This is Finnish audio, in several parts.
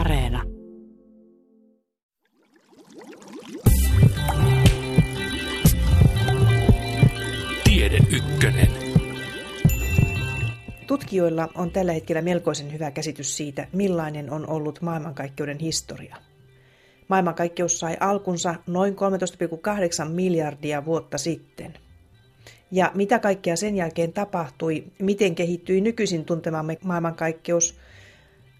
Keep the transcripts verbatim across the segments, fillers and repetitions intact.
Areena. Tiede ykkönen. Tutkijoilla on tällä hetkellä melkoisen hyvä käsitys siitä, millainen on ollut maailmankaikkeuden historia. Maailmankaikkeus sai alkunsa noin kolmetoista pilkku kahdeksan miljardia vuotta sitten. Ja mitä kaikkea sen jälkeen tapahtui, miten kehittyi nykyisin tuntemamme maailmankaikkeus,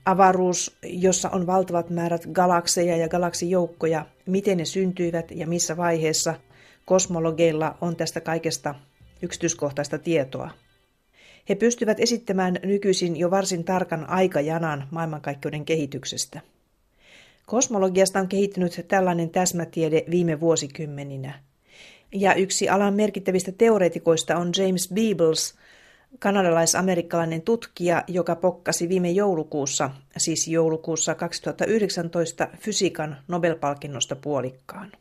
avaruus, jossa on valtavat määrät galakseja ja galaksijoukkoja, miten ne syntyivät ja missä vaiheessa, kosmologeilla on tästä kaikesta yksityiskohtaista tietoa. He pystyvät esittämään nykyisin jo varsin tarkan aikajanan maailmankaikkeuden kehityksestä. Kosmologiasta on kehittynyt tällainen täsmätiede viime vuosikymmeninä. Ja yksi alan merkittävistä teoreetikoista on James Peebles, kanadalais-amerikkalainen tutkija, joka pokkasi viime joulukuussa, siis joulukuussa kaksituhattayhdeksäntoista, fysiikan Nobel-palkinnosta puolikkaan.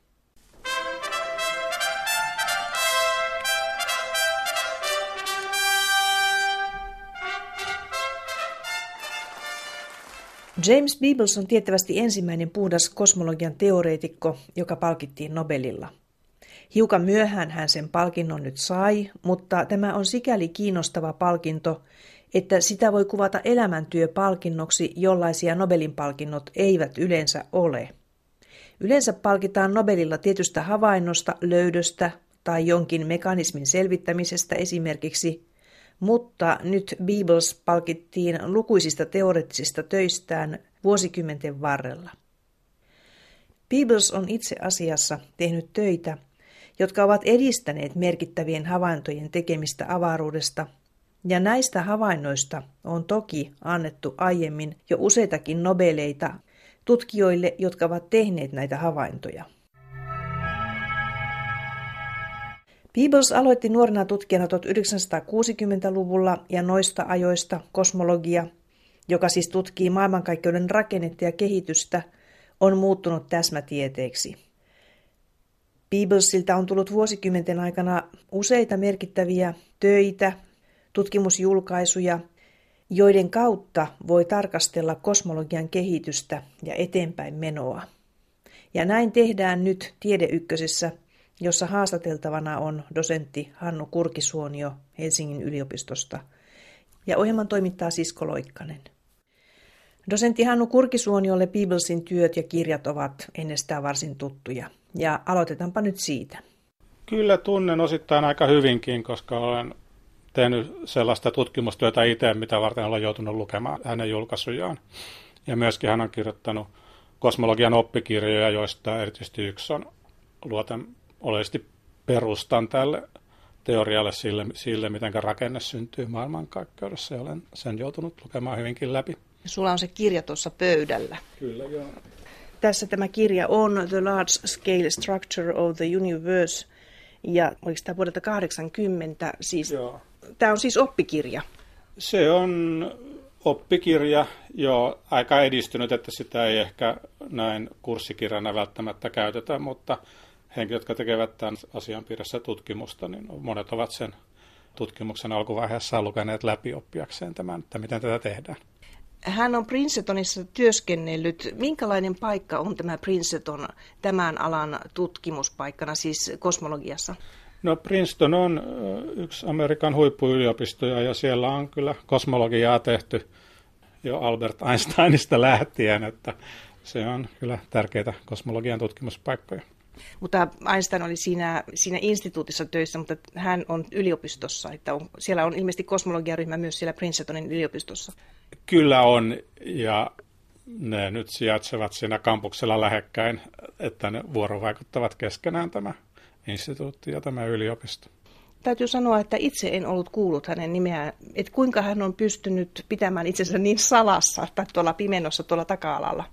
James Peebles on tiettävästi ensimmäinen puhdas kosmologian teoreetikko, joka palkittiin Nobelilla. Hiukan myöhään hän sen palkinnon nyt sai, mutta tämä on sikäli kiinnostava palkinto, että sitä voi kuvata elämäntyöpalkinnoksi, jollaisia Nobelin palkinnot eivät yleensä ole. Yleensä palkitaan Nobelilla tietystä havainnosta, löydöstä tai jonkin mekanismin selvittämisestä esimerkiksi, mutta nyt Peebles palkittiin lukuisista teoreettisista töistään vuosikymmenten varrella. Peebles on itse asiassa tehnyt töitä, jotka ovat edistäneet merkittävien havaintojen tekemistä avaruudesta, ja näistä havainnoista on toki annettu aiemmin jo useitakin nobeleita tutkijoille, jotka ovat tehneet näitä havaintoja. Peebles aloitti nuorena tutkijana tuhatyhdeksänsataakuusikymmentäluvulla ja noista ajoista kosmologia, joka siis tutkii maailmankaikkeuden rakennetta ja kehitystä, on muuttunut täsmätieteeksi. Peeblesiltä on tullut vuosikymmenten aikana useita merkittäviä töitä, tutkimusjulkaisuja, joiden kautta voi tarkastella kosmologian kehitystä ja eteenpäin menoa. Ja näin tehdään nyt Tiede ykkösessä, jossa haastateltavana on dosentti Hannu Kurki-Suonio Helsingin yliopistosta. Ja ohjelman toimittaa Sisko Loikkanen. Dosentti Hannu Kurki-Suoniolle Peeblesin työt ja kirjat ovat ennestään varsin tuttuja. Ja aloitetaanpa nyt siitä. Kyllä tunnen osittain aika hyvinkin, koska olen tehnyt sellaista tutkimustyötä itse, mitä varten olen joutunut lukemaan hänen julkaisujaan. Ja myöskin hän on kirjoittanut kosmologian oppikirjoja, joista erityisesti yksi on luotan oleellisesti perustan tälle teorialle sille, sille miten rakenne syntyy maailmankaikkeudessa. Ja olen sen joutunut lukemaan hyvinkin läpi. Sulla on se kirja tuossa pöydällä. Kyllä, joo. Tässä tämä kirja on The Large Scale Structure of the Universe, ja oliko tämä vuodelta kahdeksankymmentä? Siis, joo. Tämä on siis oppikirja. Se on oppikirja, jo aika edistynyt, että sitä ei ehkä näin kurssikirjana välttämättä käytetä, mutta henkilöt, jotka tekevät tämän asian piirissä tutkimusta, niin monet ovat sen tutkimuksen alkuvaiheessa lukeneet läpi oppiakseen tämän, että miten tätä tehdään. Hän on Princetonissa työskennellyt. Minkälainen paikka on tämä Princeton tämän alan tutkimuspaikkana, siis kosmologiassa? No Princeton on yksi Amerikan huippuyliopistoja ja siellä on kyllä kosmologiaa tehty jo Albert Einsteinista lähtien, että se on kyllä tärkeitä kosmologian tutkimuspaikkoja. Mutta Einstein oli siinä, siinä instituutissa töissä, mutta hän on yliopistossa. Että on, siellä on ilmeisesti kosmologiaryhmä myös siellä Princetonin yliopistossa. Kyllä on, ja ne nyt sijaitsevat siinä kampuksella lähekkäin, että ne vuorovaikuttavat keskenään tämä instituutti ja tämä yliopisto. Täytyy sanoa, että itse en ollut kuullut hänen nimeään, että kuinka hän on pystynyt pitämään itsensä niin salassa tai tuolla pimennossa tuolla taka-alalla.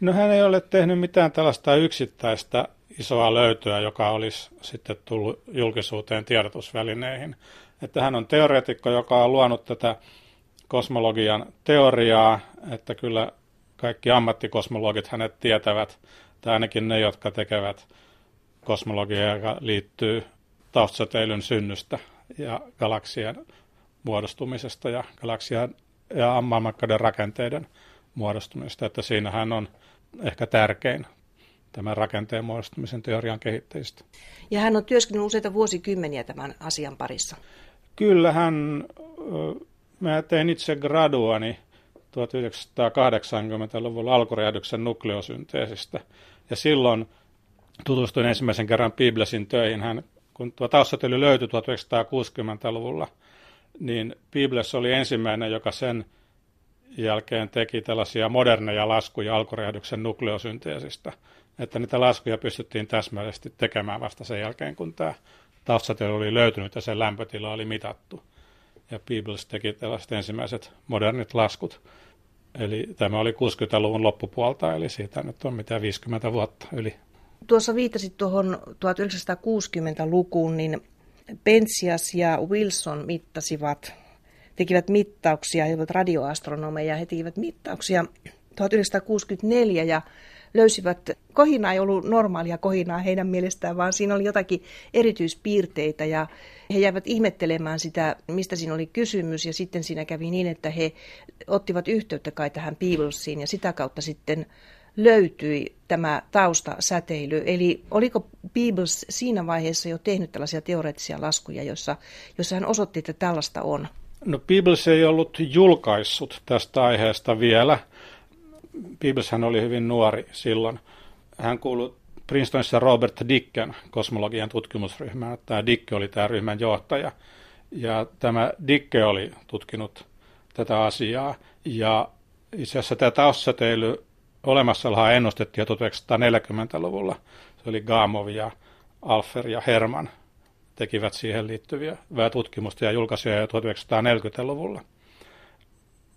No hän ei ole tehnyt mitään tällaista yksittäistä isoa löytöä, joka olisi sitten tullut julkisuuteen tiedotusvälineihin. Että hän on teoreetikko, joka on luonut tätä kosmologian teoriaa, että kyllä kaikki ammattikosmologit hänet tietävät, tai ainakin ne, jotka tekevät kosmologiaa, joka liittyy taustasäteilyn synnystä ja galaksien muodostumisesta ja galaksien ja maailmankaikkeuden rakenteiden muodostumista, että siinähän on ehkä tärkein tämän rakenteen muodostumisen teorian kehittäjistä. Ja hän on työskennellyt useita vuosikymmeniä tämän asian parissa. Kyllähän mä tein itse graduani tuhatyhdeksänsataakahdeksankymmentäluvulla alkuräjähdyksen nukleosynteesistä. Ja silloin tutustuin ensimmäisen kerran Peeblesin töihin. Hän, kun tuo taustatyöli löytyi tuhatyhdeksänsataakuusikymmentäluvulla, niin Peebles oli ensimmäinen, joka sen jälkeen teki tällaisia moderneja laskuja alkuräjähdyksen nukleosynteesistä. Että niitä laskuja pystyttiin täsmällisesti tekemään vasta sen jälkeen, kun tämä taustatyöli oli löytynyt ja sen lämpötila oli mitattu. Ja Peebles teki tällaiset ensimmäiset modernit laskut. Eli tämä oli kuudenkymmenenluvun loppupuolta, eli siitä nyt on mitään viisikymmentä vuotta yli. Tuossa viittasit tuohon tuhatyhdeksänsataakuusikymmentälukuun, niin Penzias ja Wilson mittasivat, tekivät mittauksia, he olivat radioastronomeja, he tekivät mittauksia tuhatyhdeksänsataakuusikymmentäneljä ja löysivät, kohina ei ollut normaalia kohinaa heidän mielestään, vaan siinä oli jotakin erityispiirteitä ja he jäivät ihmettelemään sitä, mistä siinä oli kysymys, ja sitten siinä kävi niin, että he ottivat yhteyttä kai tähän Peeblesiin ja sitä kautta sitten löytyi tämä taustasäteily. Eli oliko Peebles siinä vaiheessa jo tehnyt tällaisia teoreettisia laskuja, joissa, joissa hän osoitti, että tällaista on? No Peebles ei ollut julkaissut tästä aiheesta vielä. Peebles hän oli hyvin nuori silloin. Hän kuului Princetonissa Robert Dicken kosmologian tutkimusryhmään. Tämä Dicke oli tämä ryhmän johtaja. Ja tämä Dicke oli tutkinut tätä asiaa. Ja itse asiassa tämä taustasäteily olemassaoloa ennustettiin jo tuhatyhdeksänsataaneljäkymmentäluvulla. Se oli Gamov ja Alfer ja Herman tekivät siihen liittyviä tutkimusta ja julkaisuja jo tuhatyhdeksänsataaneljäkymmentäluvulla.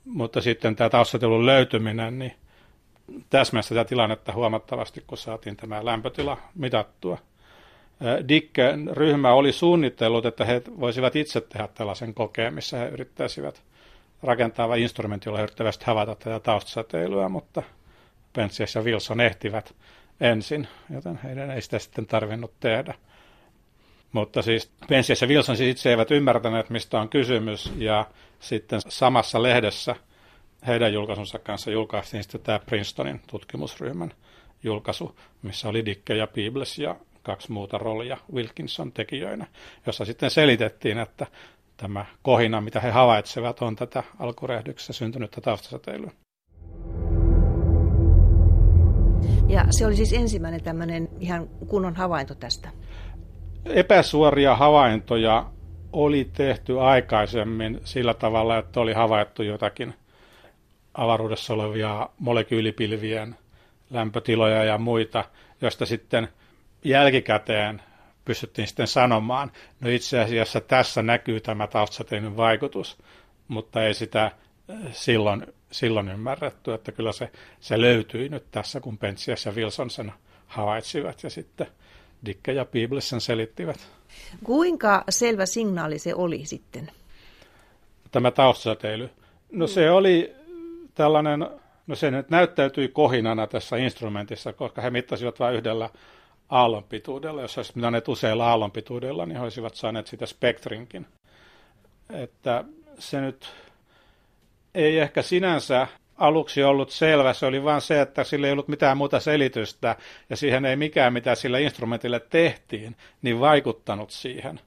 Mutta sitten tämä taustasäteilyn löytyminen, niin täsmäsi tätä tilannetta huomattavasti, kun saatiin tämä lämpötila mitattua. Dicken ryhmä oli suunnitellut, että he voisivat itse tehdä tällaisen kokeen, missä he yrittäisivät rakentaa instrumentti, jolla he yrittävät havaita tätä taustasäteilyä, mutta Penzias ja Wilson ehtivät ensin, joten heidän ei sitä sitten tarvinnut tehdä. Mutta siis Penzias ja Wilson siis itse eivät ymmärtäneet, mistä on kysymys, ja sitten samassa lehdessä heidän julkaisunsa kanssa julkaistiin sitten tämä Princetonin tutkimusryhmän julkaisu, missä oli Dicke ja Peebles ja kaksi muuta roolia Wilkinson tekijöinä, jossa sitten selitettiin, että tämä kohina, mitä he havaitsevat, on tätä alkurehdyksessä syntynyttä taustasäteilyä. Ja se oli siis ensimmäinen tämmöinen ihan kunnon havainto tästä. Epäsuoria havaintoja oli tehty aikaisemmin sillä tavalla, että oli havaittu jotakin avaruudessa olevia molekyylipilvien lämpötiloja ja muita, joista sitten jälkikäteen pystyttiin sitten sanomaan, no itse asiassa tässä näkyy tämä taustasäteilyn vaikutus, mutta ei sitä silloin, silloin ymmärretty, että kyllä se, se löytyi nyt tässä, kun Penzias ja Wilson sen havaitsivat ja sitten Dicke ja Peebles sen selittivät. Kuinka selvä signaali se oli sitten? Tämä taustasäteily. No se oli tällainen, no se nyt näyttäytyi kohinana tässä instrumentissa, koska he mittasivat vain yhdellä aallonpituudella. Jos olisi mitanneet useilla aallonpituudella, niin he olisivat saaneet sitä spektrinkin. Että se nyt ei ehkä sinänsä aluksi ollut selvä, se oli vain se, että sillä ei ollut mitään muuta selitystä ja siihen ei mikään, mitä sillä instrumentille tehtiin, niin vaikuttanut siihen.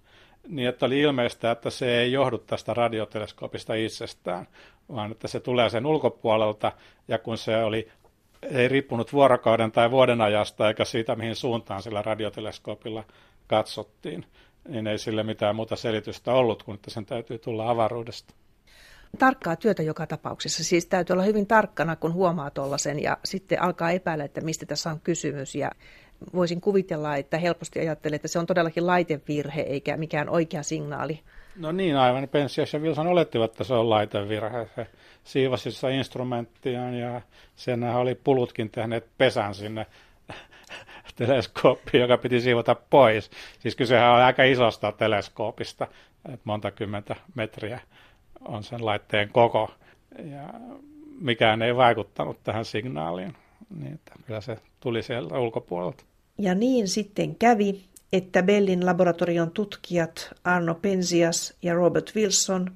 Niin että oli ilmeistä, että se ei johdu tästä radioteleskoopista itsestään, vaan että se tulee sen ulkopuolelta ja kun se oli, ei riippunut vuorokauden tai vuoden ajasta eikä siitä, mihin suuntaan sillä radioteleskoopilla katsottiin, niin ei sillä mitään muuta selitystä ollut, kun että sen täytyy tulla avaruudesta. Tarkkaa työtä joka tapauksessa, siis täytyy olla hyvin tarkkana, kun huomaa tuollaisen ja sitten alkaa epäillä, että mistä tässä on kysymys ja voisin kuvitella, että helposti ajattelee, että se on todellakin laitevirhe eikä mikään oikea signaali. No niin aivan, Penzias ja Wilson olettivat, että se on laitevirhe, he siivasivat sitä instrumenttiaan ja senhän oli pulutkin tehneet pesän sinne teleskooppiin, joka piti siivota pois. Siis kysehän on aika isosta teleskoopista, että monta kymmentä metriä on sen laitteen koko, ja mikään ei vaikuttanut tähän signaaliin, niin että kyllä se tuli sieltä ulkopuolelta. Ja niin sitten kävi, että Bellin laboratorion tutkijat Arno Penzias ja Robert Wilson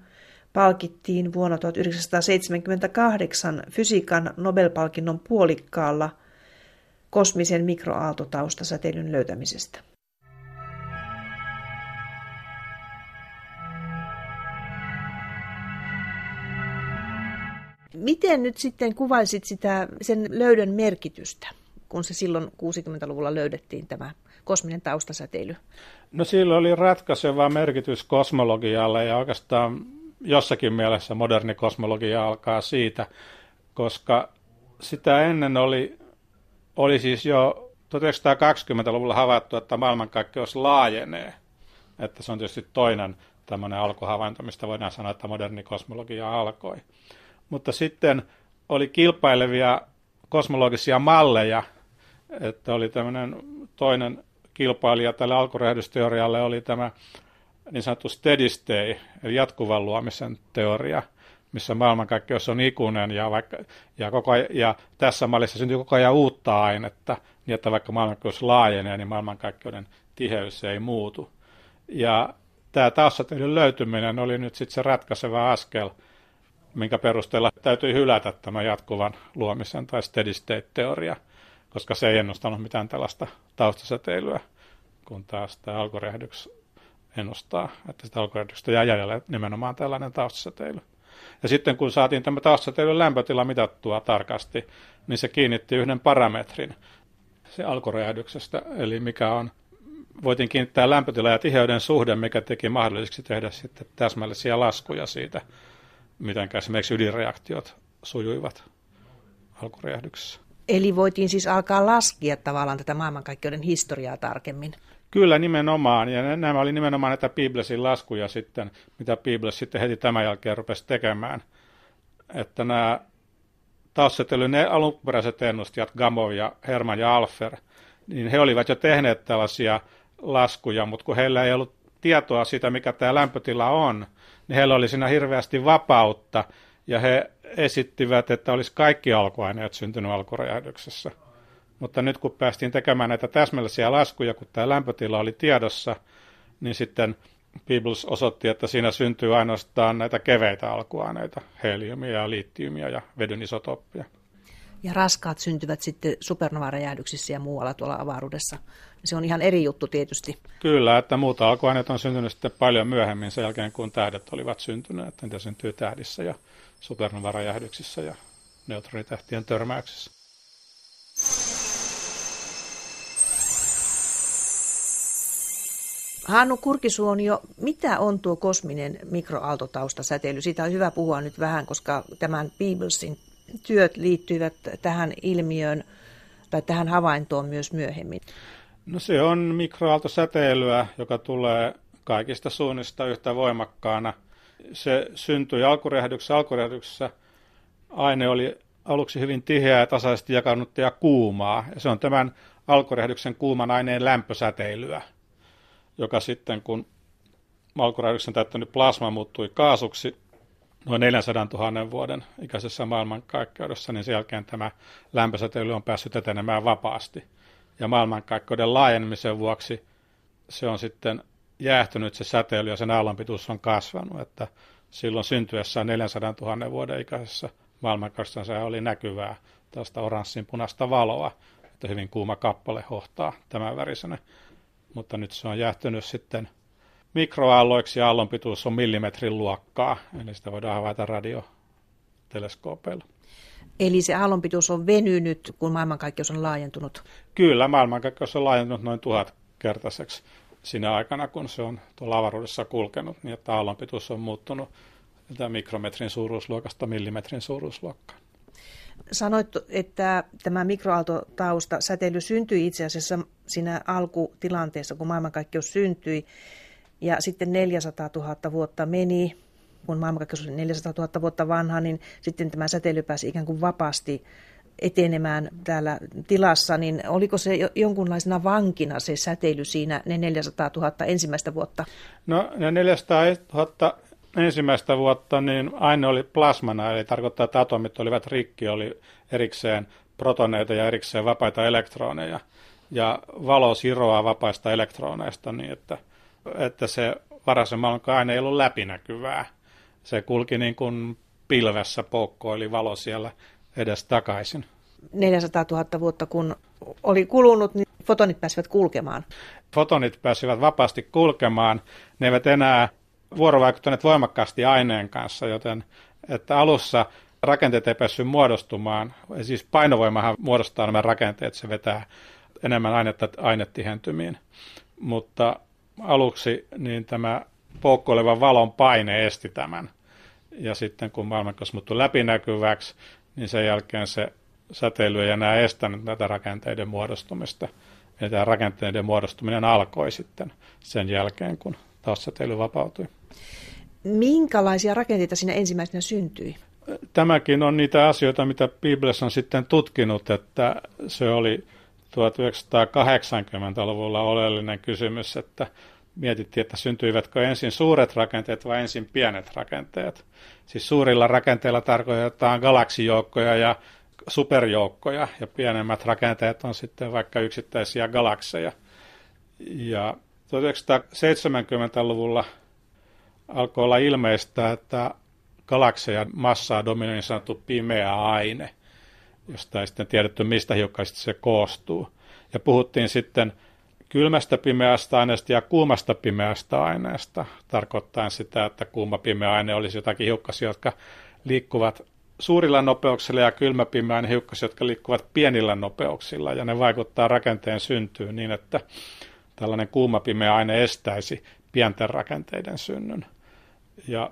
palkittiin vuonna tuhatyhdeksänsataaseitsemänkymmentäkahdeksan fysiikan Nobel-palkinnon puolikkaalla kosmisen mikroaaltotaustasäteilyn löytämisestä. Miten nyt sitten kuvaisit sitä, sen löydön merkitystä, kun se silloin kuusikymmentäluvulla löydettiin tämä kosminen taustasäteily? No sillä oli ratkaiseva merkitys kosmologialle ja oikeastaan jossakin mielessä moderni kosmologia alkaa siitä, koska sitä ennen oli, oli siis jo tuhatyhdeksänsataakaksikymmentäluvulla havaittu, että maailmankaikkeus laajenee. Että se on tietysti toinen tämmöinen alkuhavainto, mistä voidaan sanoa, että moderni kosmologia alkoi. Mutta sitten oli kilpailevia kosmologisia malleja, että oli tämmöinen toinen kilpailija tälle alkuräjähdysteorialle oli tämä niin sanottu steady state, eli jatkuvan luomisen teoria, missä maailmankaikkeus on ikuinen ja, vaikka, ja, koko ajan, ja tässä mallissa syntyy koko ajan uutta ainetta, niin että vaikka maailmankaikkeus laajenee, niin maailmankaikkeuden tiheys ei muutu. Ja tämä taustasäteilyn löytyminen oli nyt sitten se ratkaiseva askel, minkä perusteella täytyy hylätä tämä jatkuvan luomisen tai steady state-teoria, koska se ei ennustanut mitään tällaista taustasäteilyä, kun taas tämä alkuräjähdys ennustaa, että sitä alkuräjähdyksestä jää jäljellä nimenomaan tällainen taustasäteily. Ja sitten kun saatiin tämä taustasäteilyn lämpötila mitattua tarkasti, niin se kiinnitti yhden parametrin se alkuräjähdyksestä, eli mikä on, voitiin kiinnittää lämpötila ja tiheyden suhde, mikä teki mahdolliseksi tehdä sitten täsmällisiä laskuja siitä, miten esimerkiksi ydinreaktiot sujuivat alkuräjähdyksessä. Eli voitiin siis alkaa laskea tavallaan tätä maailmankaikkeuden historiaa tarkemmin? Kyllä nimenomaan, ja nämä oli nimenomaan näitä Peeblesin laskuja sitten, mitä Peebles sitten heti tämän jälkeen rupesi tekemään. Että nämä taustasäteilyn alkuperäiset ennustajat, Gamov ja Herman ja Alfer, niin he olivat jo tehneet tällaisia laskuja, mutta kun heillä ei ollut tietoa siitä, mikä tämä lämpötila on, niin heillä oli siinä hirveästi vapautta, ja he esittivät, että olisi kaikki alkuaineet syntynyt alkuräjähdyksessä. Mutta nyt kun päästiin tekemään näitä täsmällisiä laskuja, kun tämä lämpötila oli tiedossa, niin sitten Peebles osoitti, että siinä syntyy ainoastaan näitä keveitä alkuaineita, heliumia, liittiumia ja vedyn isotoppia. Ja raskaat syntyvät sitten supernova-räjähdyksissä ja muualla tuolla avaruudessa. Se on ihan eri juttu tietysti. Kyllä, että muuta alkuaineet on syntynyt sitten paljon myöhemmin sen jälkeen, kun tähdet olivat syntyneet. Että niitä syntyy tähdissä ja supernova-räjähdyksissä ja neutronitähtien törmäyksissä. Hannu Kurki-Suonio, mitä on tuo kosminen mikroaaltotaustasäteily? Siitä on hyvä puhua nyt vähän, koska tämän Peeblesin työt liittyvät tähän ilmiöön tai tähän havaintoon myös myöhemmin. No se on mikroaaltosäteilyä, joka tulee kaikista suunnista yhtä voimakkaana. Se syntyi alkuräjähdyksessä. Alkuräjähdyksessä aine oli aluksi hyvin tiheää ja tasaisesti jakannutta ja kuumaa. Ja se on tämän alkuräjähdyksen kuuman aineen lämpösäteilyä, joka sitten kun alkuräjähdyksen täyttänyt plasma muuttui kaasuksi noin neljänsadantuhannen vuoden ikäisessä maailmankaikkeudessa, niin sen jälkeen tämä lämpösäteily on päässyt etenemään vapaasti. Ja maailmankaikkeuden laajenemisen vuoksi se on sitten jäähtynyt se säteily ja sen aallonpituus on kasvanut. Että silloin syntyessään neljänsadantuhannen vuoden ikäisessä maailmankaikkeudessa se oli näkyvää tällaista oranssinpunaista valoa, että hyvin kuuma kappale hohtaa tämän värisenä. Mutta nyt se on jäähtynyt sitten mikroaalloiksi ja aallonpituus on millimetrin luokkaa, eli sitä voidaan havaita radioteleskoopilla. Eli se aallonpituus on venynyt, kun maailmankaikkeus on laajentunut? Kyllä, maailmankaikkeus on laajentunut noin tuhatkertaiseksi siinä aikana, kun se on tuolla avaruudessa kulkenut, niin että aallonpituus on muuttunut mikrometrin suuruusluokasta millimetrin suuruusluokkaan. Sanoit, että tämä mikroaaltotaustasäteily syntyi itse asiassa siinä alkutilanteessa, kun maailmankaikkeus syntyi. Ja sitten neljäsataatuhatta vuotta meni, kun maailmankaikkeus oli neljäsataatuhatta vuotta vanha, niin sitten tämä säteily pääsi ikään kuin vapaasti etenemään täällä tilassa. Niin oliko se jonkunlaisena vankina se säteily siinä ne neljäsataatuhatta ensimmäistä vuotta? No ne neljäsataatuhatta ensimmäistä vuotta niin aine oli plasmana, eli tarkoittaa, että atomit olivat rikki, oli erikseen protoneita ja erikseen vapaita elektroneja. Ja valo siroaa vapaista elektroneista niin, että... että se varhaisen maailmankaikkeuden aine ei ollut läpinäkyvää. se kulki niin kuin pilvessä, poukkoili valo siellä edes takaisin. neljäsataatuhatta vuotta kun oli kulunut, niin fotonit pääsivät kulkemaan. Fotonit pääsivät vapaasti kulkemaan. Ne eivät enää vuorovaikuttaneet voimakkaasti aineen kanssa, joten että alussa rakenteet ei päässyt muodostumaan. Siis painovoimahan muodostaa nämä rakenteet, se vetää enemmän ainetta ainetihentymiin. Mutta aluksi niin tämä poukkoilevan valon paine esti tämän. Ja sitten kun maailmankas muuttui läpinäkyväksi, niin sen jälkeen se säteily ei enää estänyt näitä rakenteiden muodostumista. Ja tämä rakenteiden muodostuminen alkoi sitten sen jälkeen, kun taas säteily vapautui. Minkälaisia rakenteita siinä ensimmäisenä syntyi? Tämäkin on niitä asioita, mitä Peebles on sitten tutkinut, että se oli tuhatyhdeksänsataakahdeksankymmentäluvulla oleellinen kysymys, että mietittiin, että syntyivätkö ensin suuret rakenteet vai ensin pienet rakenteet. Siis suurilla rakenteilla tarkoitetaan galaksijoukkoja ja superjoukkoja, ja pienemmät rakenteet on sitten vaikka yksittäisiä galakseja. Ja tuhatyhdeksänsataaseitsemänkymmentäluvulla alkoi olla ilmeistä, että galakseja massaa dominoi niin sanottu pimeä aine, josta ei sitten tiedetty, mistä hiukkasista se koostuu. Ja puhuttiin sitten kylmästä pimeästä aineesta ja kuumasta pimeästä aineesta, tarkoittaen sitä, että kuuma pimeä aine olisi jotakin hiukkasia, jotka liikkuvat suurilla nopeuksilla, ja kylmä pimeä aine hiukkasia, jotka liikkuvat pienillä nopeuksilla, ja ne vaikuttaa rakenteen syntyyn niin, että tällainen kuuma pimeä aine estäisi pienten rakenteiden synnyn. Ja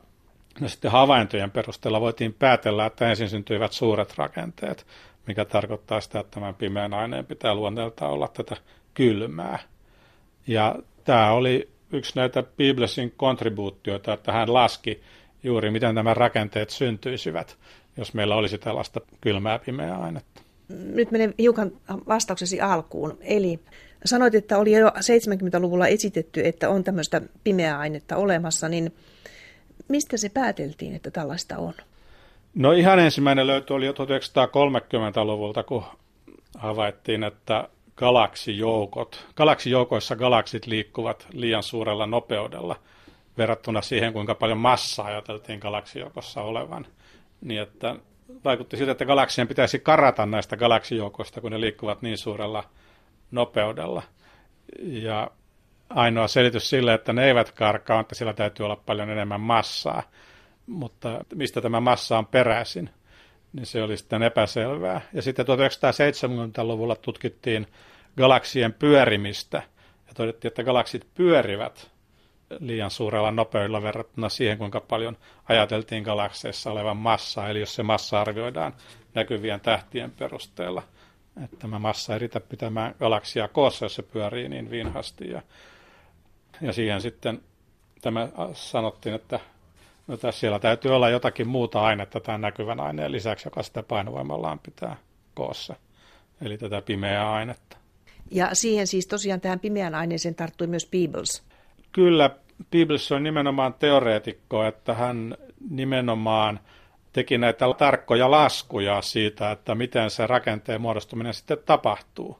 no sitten havaintojen perusteella voitiin päätellä, että ensin syntyivät suuret rakenteet, mikä tarkoittaa sitä, että tämän pimeän aineen pitää luonteelta olla tätä kylmää. Ja tämä oli yksi näitä Peeblesin kontribuutioita, että hän laski juuri, miten nämä rakenteet syntyisivät, jos meillä olisi tällaista kylmää pimeää ainetta. Nyt menen hiukan vastauksesi alkuun. Eli sanoit, että oli jo seitsemänkymmentäluvulla esitetty, että on tämmöistä pimeää ainetta olemassa, niin mistä se pääteltiin, että tällaista on? No ihan ensimmäinen löytö oli jo tuhatyhdeksänsataakolmekymmentäluvulta, kun havaittiin, että galaksijoukot, galaksijoukoissa galaksit liikkuvat liian suurella nopeudella verrattuna siihen, kuinka paljon massaa ajateltiin galaksijoukossa olevan. Niin että vaikutti siltä, että galaksien pitäisi karata näistä galaksijoukoista, kun ne liikkuvat niin suurella nopeudella. Ja ainoa selitys sille, että ne eivät karkaa, että sillä täytyy olla paljon enemmän massaa. Mutta mistä tämä massa on peräisin, niin se oli sitten epäselvää. Ja sitten tuhatyhdeksänsataaseitsemänkymmentäluvulla tutkittiin galaksien pyörimistä. Ja todettiin, että galaksit pyörivät liian suurella nopeudella verrattuna siihen, kuinka paljon ajateltiin galakseissa olevan massaa. Eli jos se massa arvioidaan näkyvien tähtien perusteella, että tämä massa ei riitä pitämään galaksia koossa, jos se pyörii niin vinhasti. Ja, ja siihen sitten tämä sanottiin, että no tässä siellä täytyy olla jotakin muuta ainetta tämän näkyvän aineen lisäksi, joka sitä painovoimallaan pitää koossa, eli tätä pimeää ainetta. Ja siihen siis tosiaan tähän pimeään aineeseen tarttui myös Peebles. Kyllä, Peebles on nimenomaan teoreetikko, että hän nimenomaan teki näitä tarkkoja laskuja siitä, että miten se rakenteen muodostuminen sitten tapahtuu,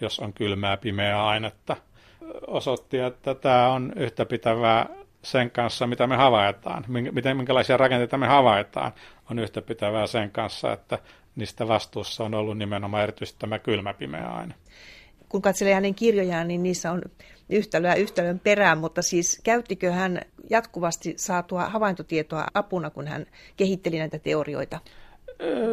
jos on kylmää pimeää ainetta. Osoitti, että tämä on yhtäpitävää sen kanssa, mitä me havaitaan, miten, minkälaisia rakenteita me havaitaan, on yhtäpitävää sen kanssa, että niistä vastuussa on ollut nimenomaan erityisesti tämä kylmä pimeä aine. Kun katselee hänen kirjojaan, niin niissä on yhtälöä yhtälön perään, mutta siis käyttikö hän jatkuvasti saatua havaintotietoa apuna, kun hän kehitteli näitä teorioita?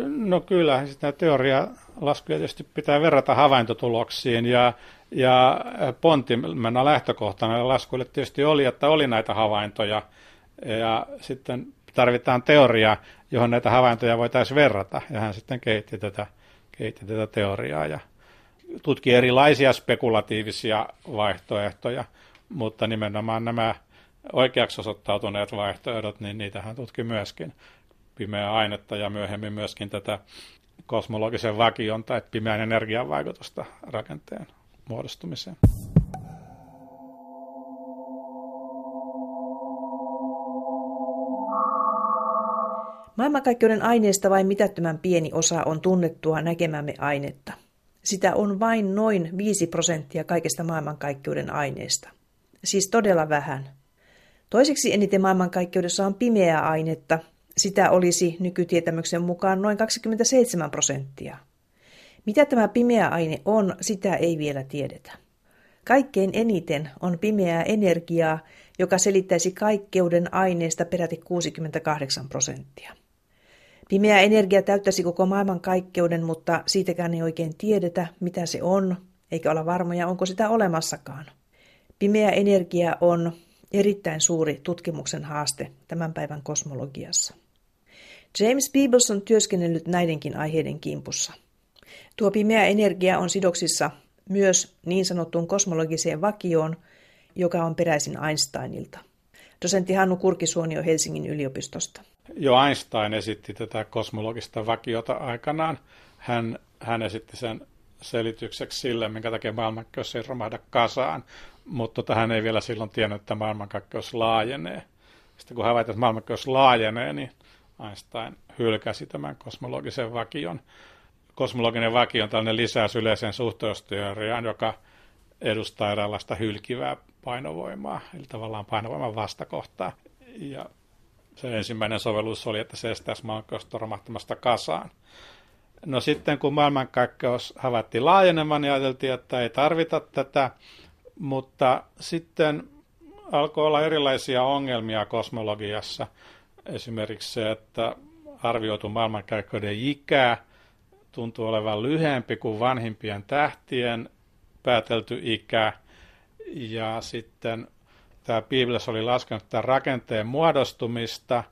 No kyllä, sitä teorialaskuja tietysti pitää verrata havaintotuloksiin, ja, ja pontimena lähtökohtana laskuille tietysti oli, että oli näitä havaintoja, ja sitten tarvitaan teoriaa, johon näitä havaintoja voitaisiin verrata, ja hän sitten kehitti tätä, kehitti tätä teoriaa, ja tutki erilaisia spekulatiivisia vaihtoehtoja, mutta nimenomaan nämä oikeaksi osoittautuneet vaihtoehdot, niin niitä hän tutki myöskin. Pimeää ainetta ja myöhemmin myöskin tätä kosmologisen vakion tai pimeän energian vaikutusta rakenteen muodostumiseen. Maailmankaikkeuden aineesta vain mitättömän pieni osa on tunnettua näkemämme ainetta. Sitä on vain noin viisi prosenttia kaikesta maailmankaikkeuden aineesta. Siis todella vähän. Toiseksi eniten maailmankaikkeudessa on pimeää ainetta. Sitä olisi nykytietämyksen mukaan noin kaksikymmentäseitsemän prosenttia. Mitä tämä pimeä aine on, sitä ei vielä tiedetä. Kaikkein eniten on pimeää energiaa, joka selittäisi kaikkeuden aineesta peräti kuusikymmentäkahdeksan prosenttia. Pimeä energia täyttäisi koko maailmankaikkeuden, mutta siitäkään ei oikein tiedetä, mitä se on, eikä olla varmoja, onko sitä olemassakaan. Pimeä energia on erittäin suuri tutkimuksen haaste tämän päivän kosmologiassa. James Peebles on työskennellyt näidenkin aiheiden kimpussa. Tuo pimeä energia on sidoksissa myös niin sanottuun kosmologiseen vakioon, joka on peräisin Einsteinilta. Dosentti Hannu Kurki-Suonio Helsingin yliopistosta. Jo Einstein esitti tätä kosmologista vakiota aikanaan. Hän, hän esitti sen selitykseksi sille, minkä takia maailmankaikkeus ei romahda kasaan, mutta hän ei vielä silloin tiennyt, että maailmankaikkeus laajenee. Sitten kun havaitaan, että maailmankaikkeus laajenee, niin Einstein hylkäsi tämän kosmologisen vakion. Kosmologinen vakio on tällainen lisäys yleiseen suhteellisuusteoriaan, joka edustaa eräänlaista hylkivää painovoimaa, eli tavallaan painovoiman vastakohtaa. Ja se ensimmäinen sovellus oli, että se estäisi maailmankaikkeusta romahtamasta kasaan. No sitten kun maailmankaikkeus havaittiin laajenemaan, niin ajateltiin, että ei tarvita tätä, mutta sitten alkoi olla erilaisia ongelmia kosmologiassa. Esimerkiksi se, että arvioitu maailmankaikkeuden ikää tuntuu olevan lyhempi kuin vanhimpien tähtien päätelty ikä. Ja sitten tämä Peebles oli laskenut tämän rakenteen muodostumista.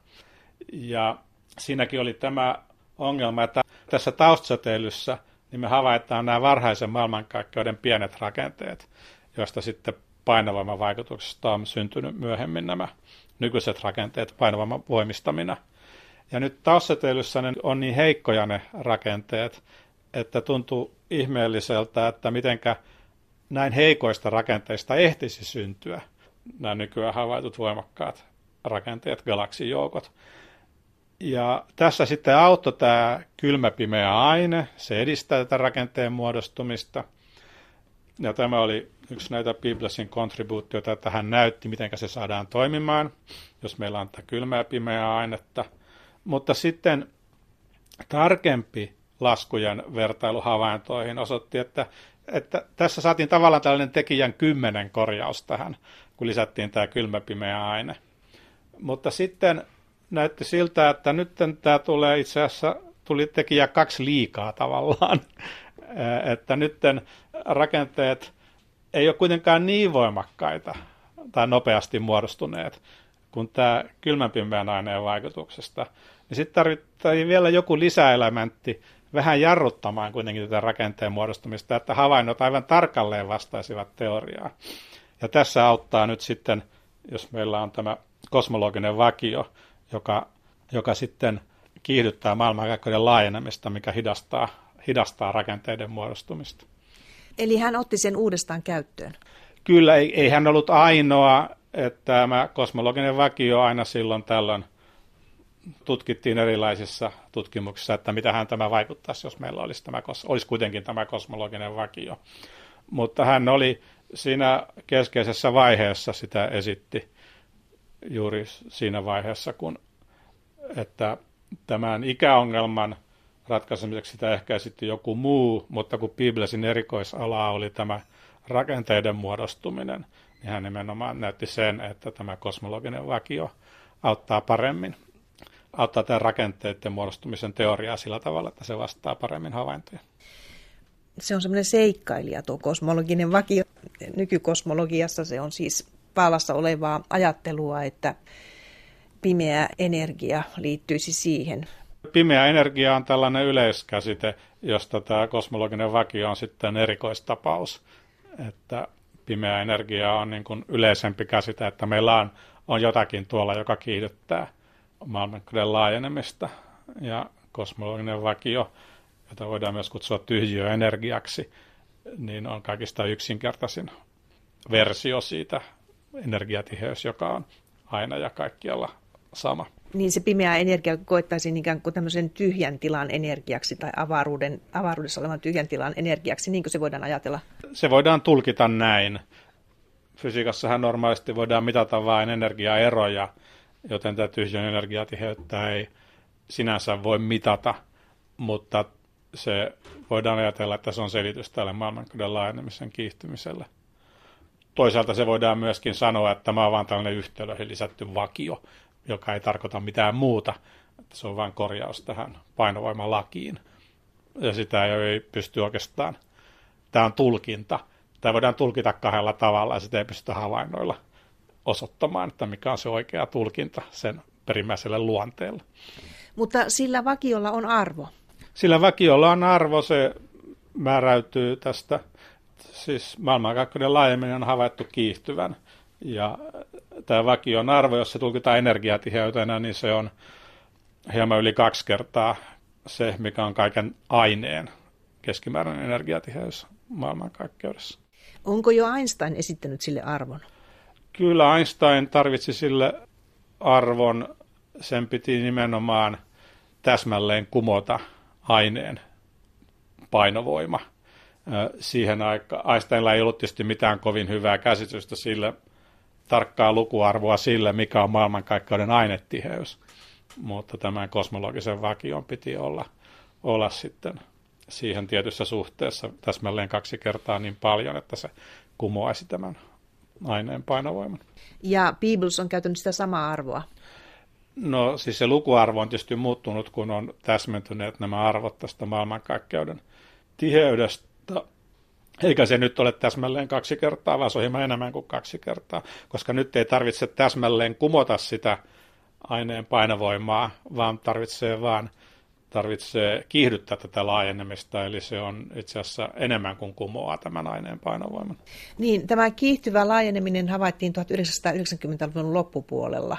Ja siinäkin oli tämä ongelma, että tässä taustasäteilyssä niin me havaitaan nämä varhaisen maailmankaikkeuden pienet rakenteet, joista sitten painovoimavaikutuksesta on syntynyt myöhemmin nämä nykyiset rakenteet painovoiman voimistamina. Ja nyt taustasäteilyssä ne on niin heikkoja ne rakenteet, että tuntuu ihmeelliseltä, että mitenkä näin heikoista rakenteista ehtisi syntyä nämä nykyään havaitut voimakkaat rakenteet, galaksijoukot. Ja tässä sitten auttoi tämä kylmäpimeä aine, se edistää tätä rakenteen muodostumista. Ja tämä oli yksi näitä Peeblesin kontribuutioita, että hän näytti, miten se saadaan toimimaan, jos meillä on tätä kylmää pimeää ainetta. Mutta sitten tarkempi laskujen vertailuhavaintoihin osoitti, että, että tässä saatiin tavallaan tällainen tekijän kymmenen korjaus tähän, kun lisättiin tämä kylmäpimeä aine. Mutta sitten näytti siltä, että nyt tämä tulee itse asiassa, tuli tekijä kaksi liikaa tavallaan, että nyt rakenteet ei ole kuitenkaan niin voimakkaita tai nopeasti muodostuneet kuin tämä kylmänpimeän aineen vaikutuksesta. Ja sitten tarvittiin vielä joku lisäelementti vähän jarruttamaan kuitenkin tätä rakenteen muodostumista, että havainnot aivan tarkalleen vastaisivat teoriaa. Ja tässä auttaa nyt sitten, jos meillä on tämä kosmologinen vakio, joka, joka sitten kiihdyttää maailmankaikkeuden laajenemista, mikä hidastaa, hidastaa rakenteiden muodostumista. Eli hän otti sen uudestaan käyttöön? Kyllä, ei, ei hän ollut ainoa, että tämä kosmologinen vakio aina silloin tällöin tutkittiin erilaisissa tutkimuksissa, että mitähän tämä vaikuttaisi, jos meillä olisi, tämä, olisi kuitenkin tämä kosmologinen vakio. Mutta hän oli siinä keskeisessä vaiheessa, sitä esitti juuri siinä vaiheessa, kun että tämän ikäongelman ratkaisemiseksi sitä ehkä esitti joku muu, mutta kun Peeblesin erikoisala oli tämä rakenteiden muodostuminen, niin hän nimenomaan näytti sen, että tämä kosmologinen vakio auttaa paremmin, auttaa tämän rakenteiden muodostumisen teoriaa sillä tavalla, että se vastaa paremmin havaintoja. Se on semmoinen seikkailija tuo kosmologinen vakio. Nykykosmologiassa se on siis vaalassa olevaa ajattelua, että pimeä energia liittyisi siihen. Pimeä energia on tällainen yleiskäsite, josta tämä kosmologinen vakio on sitten erikoistapaus, että pimeä energia on niin kuin yleisempi käsite, että meillä on, on jotakin tuolla, joka kiihdyttää maailmankaikkeuden laajenemista. Ja kosmologinen vakio, jota voidaan myös kutsua tyhjiöenergiaksi, niin on kaikista yksinkertaisin versio siitä energiatiheys, joka on aina ja kaikkialla sama. Niin se pimeä energia koettaisiin ikään kuin tämmöisen tyhjän tilan energiaksi tai avaruuden, avaruudessa olevan tyhjän tilan energiaksi, niin kuin se voidaan ajatella? Se voidaan tulkita näin. fysiikassahan normaalisti voidaan mitata vain energiaeroja, joten tämä tyhjön energiatiheyttä ei sinänsä voi mitata, mutta se voidaan ajatella, että se on selitys tälle maailmankauden laajenemisen kiihtymiselle. Toisaalta se voidaan myöskin sanoa, että tämä on vain tällainen yhtälöihin lisätty vakio, joka ei tarkoita mitään muuta, että se on vain korjaus tähän painovoimalakiin. Ja sitä ei pysty oikeastaan, tämä on tulkinta. Tämä voidaan tulkita kahdella tavalla ja sitä ei pystytä havainnoilla osoittamaan, että mikä on se oikea tulkinta sen perimmäiselle luonteelle. Mutta sillä vakiolla on arvo? Sillä vakiolla on arvo, se määräytyy tästä, siis maailmankaikkeuden laajemmin on havaittu kiihtyvän. Ja tämä vakion arvo, jos se tulkitaan energiatiheytenä, niin se on hieman yli kaksi kertaa se, mikä on kaiken aineen keskimääräinen energiatiheys maailmankaikkeudessa. Onko jo Einstein esittänyt sille arvon? Kyllä Einstein tarvitsi sille arvon. Sen piti nimenomaan täsmälleen kumota aineen painovoima. Siihen aikaan Einsteinilla ei ollut tietysti mitään kovin hyvää käsitystä sille, tarkkaa lukuarvoa sille, mikä on maailmankaikkeuden ainetiheys. Mutta tämän kosmologisen vakion piti olla, olla sitten siihen tietyssä suhteessa täsmälleen kaksi kertaa niin paljon, että se kumoaisi tämän aineen painovoiman. Ja Peebles on käytänyt sitä samaa arvoa? No siis se lukuarvo on tietysti muuttunut, kun on täsmentyneet nämä arvot tästä maailmankaikkeuden tiheydestä. Eikä se nyt ole täsmälleen kaksi kertaa, vaan se on hieman enemmän kuin kaksi kertaa, koska nyt ei tarvitse täsmälleen kumota sitä aineen painovoimaa, vaan tarvitsee, vaan tarvitsee kiihdyttää tätä laajenemista, eli se on itse asiassa enemmän kuin kumoaa tämän aineen painovoiman. Niin, tämä kiihtyvä laajeneminen havaittiin yhdeksänkymmentäluvun loppupuolella.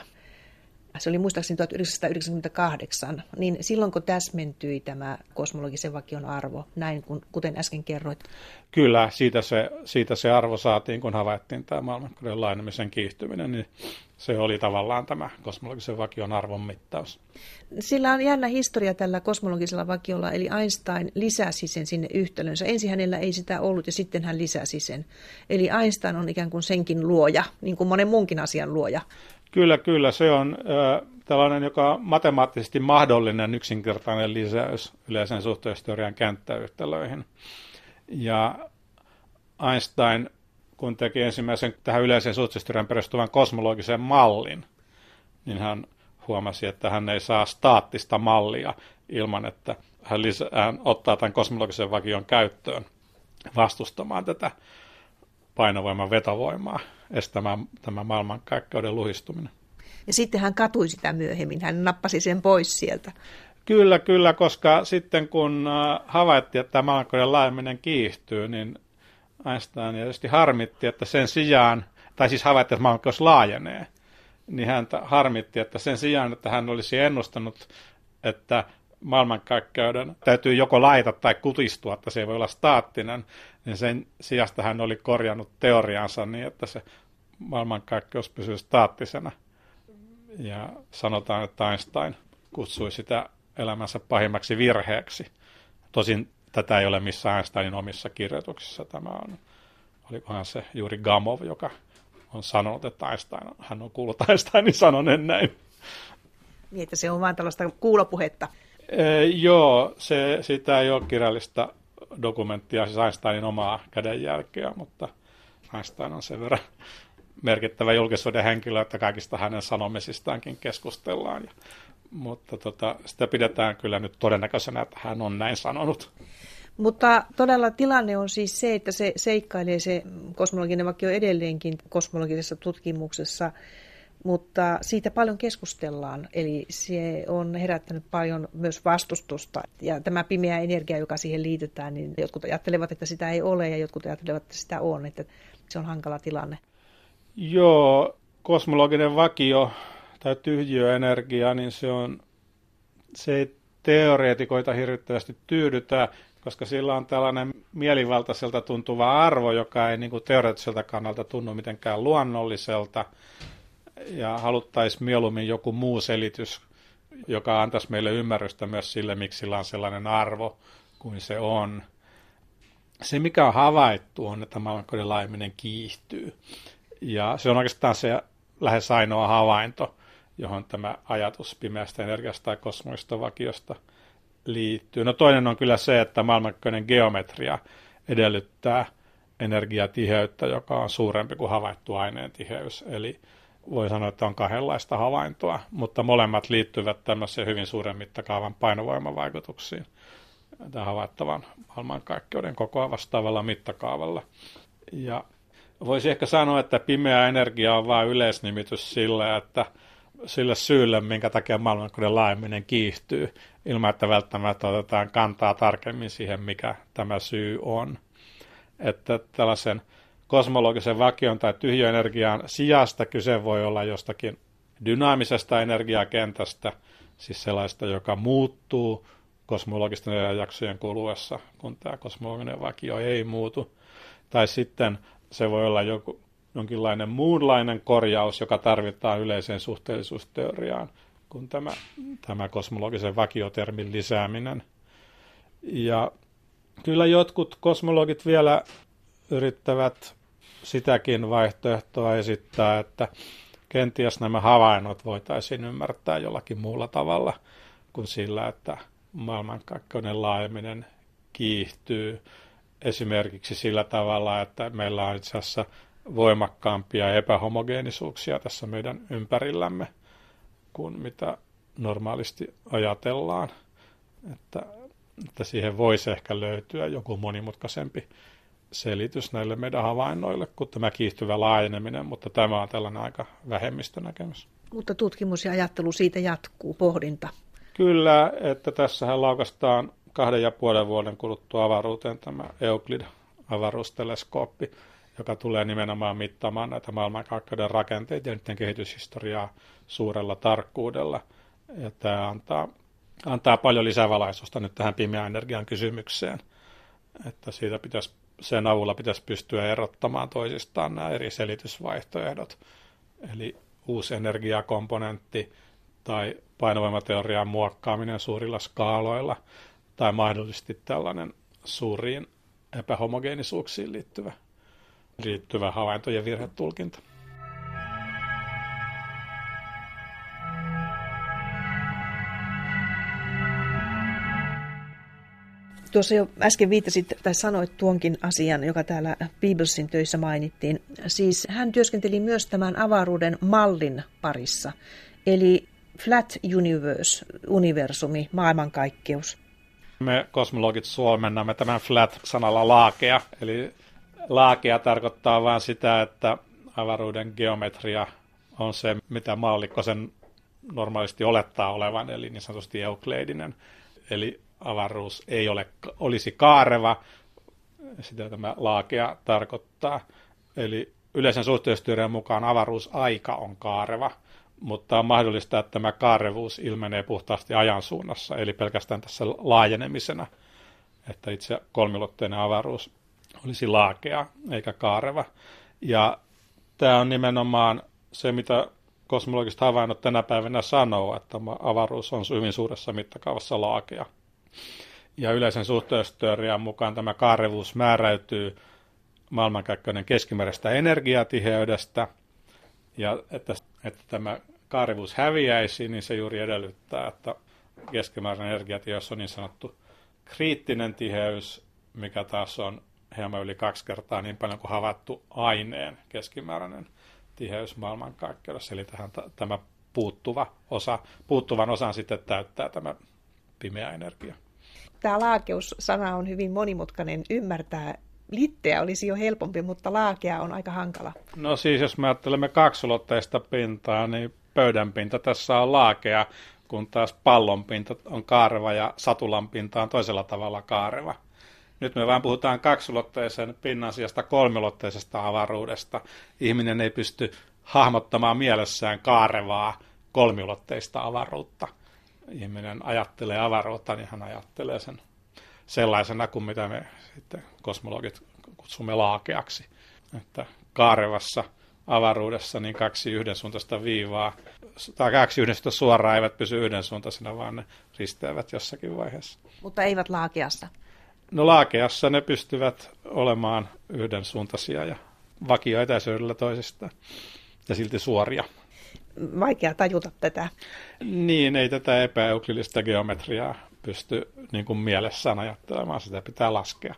Se oli muistaakseni yhdeksänkymmentäkahdeksan, niin silloinko täsmentyi tämä kosmologisen vakion arvo, näin kun, kuten äsken kerroit? Kyllä, siitä se, siitä se arvo saatiin, kun havaittiin tämä maailmankaikkeuden laajenemisen kiihtyminen, niin se oli tavallaan tämä kosmologisen vakion arvon mittaus. Sillä on jännä historia tällä kosmologisella vakiolla, eli Einstein lisäsi sen sinne yhtälönsä. Ensin hänellä ei sitä ollut ja sitten hän lisäsi sen. Eli Einstein on ikään kuin senkin luoja, niin kuin monen muunkin asian luoja. Kyllä, kyllä. Se on ö, tällainen, joka on matemaattisesti mahdollinen yksinkertainen lisäys yleisen suhteellisuusteorian kenttäyhtälöihin. Ja Einstein, kun teki ensimmäisen tähän yleisen suhteellisuusteorian perustuvan kosmologisen mallin, niin hän huomasi, että hän ei saa staattista mallia ilman, että hän, lisä, hän ottaa tämän kosmologisen vakion käyttöön vastustamaan tätä painovoiman vetovoimaa, estämään tämä maailmankaikkeuden luhistuminen. Ja sitten hän katui sitä myöhemmin, hän nappasi sen pois sieltä. Kyllä, kyllä, koska sitten kun havaittiin, että tämä maailmankaikkeuden laajeminen kiihtyy, niin Einstein tietysti harmitti, että sen sijaan, tai siis havaittiin, että maailmankaikkeus laajenee, niin hän harmitti, että sen sijaan, että hän olisi ennustanut, että maailmankaikkeuden täytyy joko laita tai kutistua, että se ei voi olla staattinen, niin sen sijasta hän oli korjannut teoriansa niin, että se maailmankaikkeus pysyy staattisena. Ja sanotaan, että Einstein kutsui sitä elämänsä pahimmaksi virheeksi. Tosin tätä ei ole missään Einsteinin omissa kirjoituksissa. Tämä on, olikohan se juuri Gamov, joka on sanonut, että Einstein, hän on kuullut Einsteinin sanoneen näin. Niin, että se on vain tällaista kuulopuhetta. Ee, joo, se, sitä ei ole kirjallista dokumenttia, siis Einsteinin omaa kädenjälkeä, mutta Einstein on sen verran merkittävä julkisuuden henkilö, että kaikista hänen sanomisistaankin keskustellaan. Ja, mutta tota, sitä pidetään kyllä nyt todennäköisenä, että hän on näin sanonut. Mutta todella tilanne on siis se, että se seikkailee se kosmologinen vakio edelleenkin kosmologisessa tutkimuksessa, mutta siitä paljon keskustellaan, eli se on herättänyt paljon myös vastustusta. Ja tämä pimeä energia, joka siihen liitetään, niin jotkut ajattelevat, että sitä ei ole, ja jotkut ajattelevat, että sitä on. Että se on hankala tilanne. Joo, kosmologinen vakio tai tyhjiöenergia, niin se, on, se ei teoreetikoita hirvittävästi tyydytä, koska sillä on tällainen mielivaltaiselta tuntuva arvo, joka ei niin kuin teoreettiselta kannalta tunnu mitenkään luonnolliselta. Ja haluttaisiin mieluummin joku muu selitys, joka antaisi meille ymmärrystä myös sille, miksi sillä on sellainen arvo kuin se on. Se, mikä on havaittu, on, että maailmankaikkeuden laajeneminen kiihtyy. Ja se on oikeastaan se lähes ainoa havainto, johon tämä ajatus pimeästä energiasta tai kosmoista vakiosta liittyy. No toinen on kyllä se, että maailmankokoinen geometria edellyttää energiatiheyttä, joka on suurempi kuin havaittu aineen tiheys. Eli voi sanoa, että on kahdenlaista havaintoa, mutta molemmat liittyvät tämmöiseen hyvin suuren mittakaavan painovoimavaikutuksiin tämän havaittavan maailmankaikkeuden kokoa vastaavalla mittakaavalla. Ja voisi ehkä sanoa, että pimeä energia on vain yleisnimitys sille, että sille syylle, minkä takia maailmankaikkeuden laajeminen kiihtyy, ilman että välttämättä otetaan kantaa tarkemmin siihen, mikä tämä syy on. Että tällaisen kosmologisen vakion tai tyhjöenergian sijasta kyse voi olla jostakin dynaamisesta energiakentästä, siis sellaista, joka muuttuu kosmologisten jaksojen kuluessa, kun tämä kosmologinen vakio ei muutu. Tai sitten se voi olla joku, jonkinlainen muunlainen korjaus, joka tarvitaan yleiseen suhteellisuusteoriaan, kun tämä, tämä kosmologisen vakiotermin lisääminen. Ja kyllä jotkut kosmologit vielä yrittävät sitäkin vaihtoehtoa esittää, että kenties nämä havainnot voitaisiin ymmärtää jollakin muulla tavalla kuin sillä, että maailmankaikkeuden laajeminen kiihtyy esimerkiksi sillä tavalla, että meillä on itse asiassa voimakkaampia epähomogeenisuuksia tässä meidän ympärillämme kuin mitä normaalisti ajatellaan, että, että siihen voisi ehkä löytyä joku monimutkaisempi selitys näille meidän havainnoille kuin tämä kiihtyvä laajeneminen, mutta tämä on tällainen aika vähemmistönäkemys. Mutta tutkimus ja ajattelu siitä jatkuu, pohdinta. Kyllä, että tässähän laukastaan kahden ja puolen vuoden kuluttua avaruuteen tämä Euclid-avaruusteleskooppi, joka tulee nimenomaan mittaamaan näitä maailmankaikkeuden rakenteita ja niiden kehityshistoriaa suurella tarkkuudella. Ja tämä antaa, antaa paljon lisävalaisusta nyt tähän pimeän energian kysymykseen, että siitä pitäisi sen avulla pitäisi pystyä erottamaan toisistaan nämä eri selitysvaihtoehdot, eli uusi energiakomponentti tai painovoimateorian muokkaaminen suurilla skaaloilla tai mahdollisesti tällainen suuriin epähomogeenisuuksiin liittyvä, liittyvä havainto- ja virhetulkinta. Tuossa jo äsken viittasit tai sanoit tuonkin asian, joka täällä Peeblesin töissä mainittiin. Siis hän työskenteli myös tämän avaruuden mallin parissa, eli Flat Universe, universumi, maailmankaikkeus. Me kosmologit suomennamme tämän flat-sanalla laakea, eli laakea tarkoittaa vain sitä, että avaruuden geometria on se, mitä maallikko sen normaalisti olettaa olevan, eli niin sanotusti euklidinen, eli avaruus ei ole, olisi kaareva, sitä tämä laakea tarkoittaa. Eli yleisen suhteellisuusteorian mukaan avaruusaika on kaareva, mutta on mahdollista, että tämä kaarevuus ilmenee puhtaasti ajan suunnassa, eli pelkästään tässä laajenemisena, että itse kolmiulotteinen avaruus olisi laakea eikä kaareva. Ja tämä on nimenomaan se, mitä kosmologiset havainnot tänä päivänä sanoo, että avaruus on hyvin suuressa mittakaavassa laakea. Ja yleisen suhteellisuusteorian mukaan tämä kaarevuus määräytyy maailmankaikkeuden keskimääräistä energiatiheydestä. Ja että, että tämä kaarevuus häviäisi, niin se juuri edellyttää, että keskimääräinen energiatiheys on niin sanottu kriittinen tiheys, mikä taas on hieman yli kaksi kertaa niin paljon kuin havaittu aineen keskimääräinen tiheys maailmankaikkeudessa. Eli tähän t- tämä puuttuva osa, puuttuvan osan sitten täyttää tämä pimeä energia. Tämä laakeus-sana on hyvin monimutkainen ymmärtää. Litteä olisi jo helpompi, mutta laakea on aika hankala. No siis, jos me ajattelemme kaksulotteista pintaa, niin pöydän pinta tässä on laakea, kun taas pallon pinta on kaareva ja satulan pinta on toisella tavalla kaareva. Nyt me vain puhutaan kaksulotteisen pinnan sijasta kolmiulotteisesta avaruudesta. Ihminen ei pysty hahmottamaan mielessään kaarevaa kolmiulotteista avaruutta. Ihminen ajattelee avaruutta, niin hän ajattelee sen sellaisena kuin mitä me sitten kosmologit kutsumme laakeaksi. Että kaarevassa avaruudessa niin kaksi yhdensuuntaista viivaa tai kaksi yhdensuuntaista suoraa eivät pysy yhdensuuntaisena, vaan ne risteävät jossakin vaiheessa. Mutta eivät laakeassa? No laakeassa ne pystyvät olemaan yhdensuuntaisia ja vakioetäisyydellä toisestaan ja silti suoria. Vaikea tajuta tätä. Niin, ei tätä epäeuklidista geometriaa pysty niin kuin mielessään ajattelemaan, sitä pitää laskea.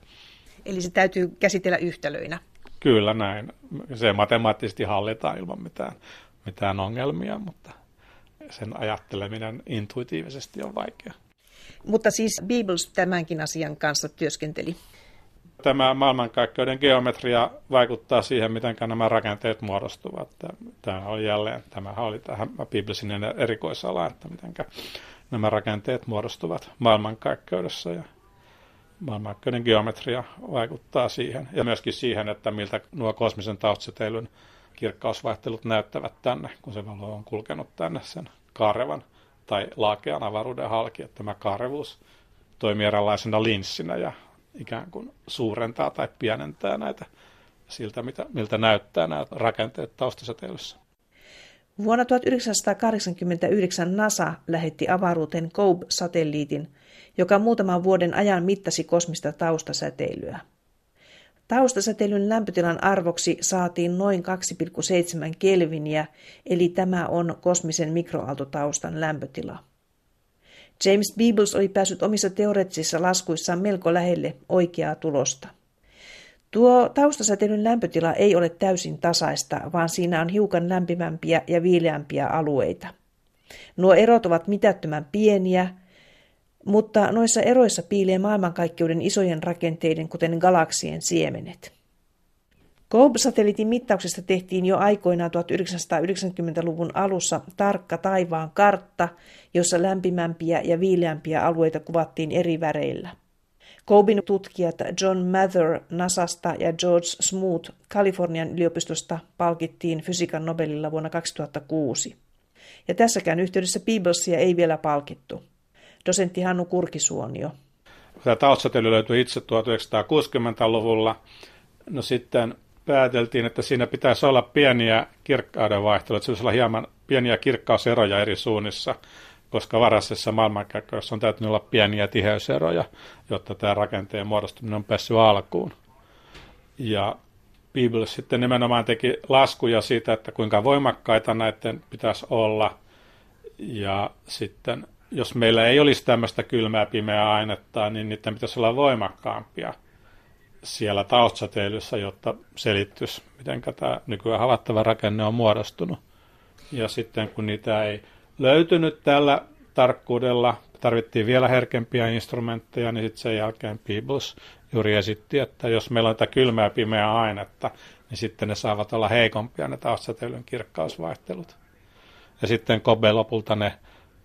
Eli se täytyy käsitellä yhtälöinä? Kyllä näin. Se matemaattisesti hallitaan ilman mitään, mitään ongelmia, mutta sen ajatteleminen intuitiivisesti on vaikea. Mutta siis Peebles tämänkin asian kanssa työskenteli? Tämä maailmankaikkeuden geometria vaikuttaa siihen, miten nämä rakenteet muodostuvat. Tämä on jälleen, tämä oli tähän Peeblesin erikoisala, että miten nämä rakenteet muodostuvat maailmankaikkeudessa. Ja maailmankaikkeuden geometria vaikuttaa siihen ja myöskin siihen, että miltä nuo kosmisen taustasäteilyn kirkkausvaihtelut näyttävät tänne, kun se valo on kulkenut tänne sen kaarevan tai laakean avaruuden halki. Että tämä kaarevuus toimii eräänlaisena linssinä ja ikään kuin suurentaa tai pienentää näitä siltä, mitä, miltä näyttää nämä rakenteet taustasäteilyssä. Vuonna tuhatyhdeksänsataakahdeksankymmentäyhdeksän NASA lähetti avaruuteen COBE-satelliitin, joka muutaman vuoden ajan mittasi kosmista taustasäteilyä. Taustasäteilyn lämpötilan arvoksi saatiin noin kaksi pilkku seitsemän kelviniä, eli tämä on kosmisen mikroaaltotaustan lämpötila. James Peebles oli päässyt omissa teoreettisissa laskuissaan melko lähelle oikeaa tulosta. Tuo taustasäteilyn lämpötila ei ole täysin tasaista, vaan siinä on hiukan lämpimämpiä ja viileämpiä alueita. Nuo erot ovat mitättömän pieniä, mutta noissa eroissa piilee maailmankaikkeuden isojen rakenteiden, kuten galaksien siemenet. COBE-satelliitin mittauksesta tehtiin jo aikoinaan tuhatyhdeksänsataayhdeksänkymmentäluvun alussa tarkka taivaan kartta, jossa lämpimämpiä ja viileämpiä alueita kuvattiin eri väreillä. COBEn tutkijat John Mather NASAsta ja George Smoot Kalifornian yliopistosta palkittiin fysiikan Nobelilla vuonna kaksituhattakuusi. Ja tässäkään yhteydessä Peeblesia ei vielä palkittu. Dosentti Hannu Kurki-Suonio. Tämä taustasäteily löytyi itse tuhatyhdeksänsataakuusikymmentäluvulla. No sitten pääteltiin, että siinä pitäisi olla pieniä kirkkauden vaihteluja, että se pitäisi olla hieman pieniä kirkkauseroja eri suunnissa, koska varhaisessa maailmankaikkeudessa on täytynyt olla pieniä tiheyseroja, jotta tämä rakenteen muodostuminen on päässyt alkuun. Ja Peebles sitten nimenomaan teki laskuja siitä, että kuinka voimakkaita näiden pitäisi olla. Ja sitten jos meillä ei olisi tämmöistä kylmää pimeää ainetta, niin niiden pitäisi olla voimakkaampia siellä taustasäteilyssä, jotta selittyisi, miten tämä nykyään havaittava rakenne on muodostunut. Ja sitten kun niitä ei löytynyt tällä tarkkuudella, tarvittiin vielä herkempiä instrumentteja, niin sitten sen jälkeen Peebles juuri esitti, että jos meillä on tätä kylmää pimeää ainetta, niin sitten ne saavat olla heikompia ne taustasäteilyn kirkkausvaihtelut. Ja sitten COBE lopulta ne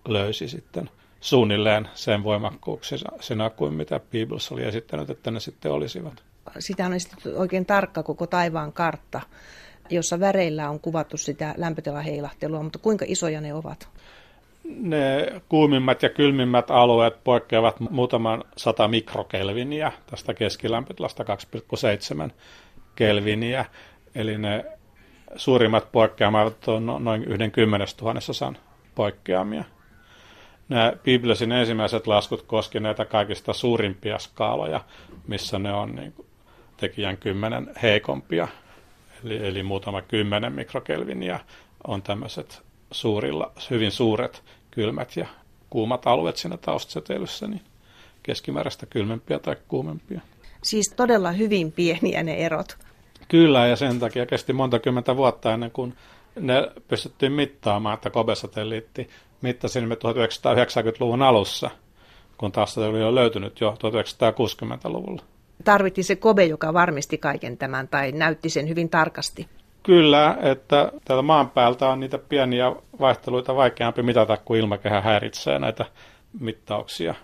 löysi sitten suunnilleen sen voimakkuuksena kuin mitä Peebles oli esittänyt, että ne sitten olisivat. Sitä on esitetty oikein tarkka koko taivaan kartta, jossa väreillä on kuvattu sitä lämpötilaheilahteilua, mutta kuinka isoja ne ovat? Ne kuumimmat ja kylmimmät alueet poikkeavat muutaman sata mikrokelviniä, tästä keskilämpötilasta kaksi pilkku seitsemän kelviniä, eli ne suurimmat poikkeamat on noin yhden kymmenestuhannesosan poikkeamia. Nämä Peeblesin ensimmäiset laskut koski näitä kaikista suurimpia skaaloja, missä ne on niin kuin tekijän kymmenen heikompia. Eli, eli muutama kymmenen mikrokelvinia on tämmöiset suurilla, hyvin suuret kylmät ja kuumat alueet siinä taustasäteilyssä, niin keskimääräistä kylmempiä tai kuumempia. Siis todella hyvin pieniä ne erot. Kyllä, ja sen takia kesti monta kymmentä vuotta ennen kuin ne pystyttiin mittaamaan, että COBE-satelliitti mittasimme tuhatyhdeksänsataayhdeksänkymmentäluvun alussa, kun taustasäteily oli löytynyt jo tuhatyhdeksänsataakuusikymmentäluvulla. Tarvittiin se COBE, joka varmisti kaiken tämän tai näytti sen hyvin tarkasti. Kyllä, että täällä maan päältä on niitä pieniä vaihteluita vaikeampi mitata, kun ilmakehä häiritsee näitä mittauksia.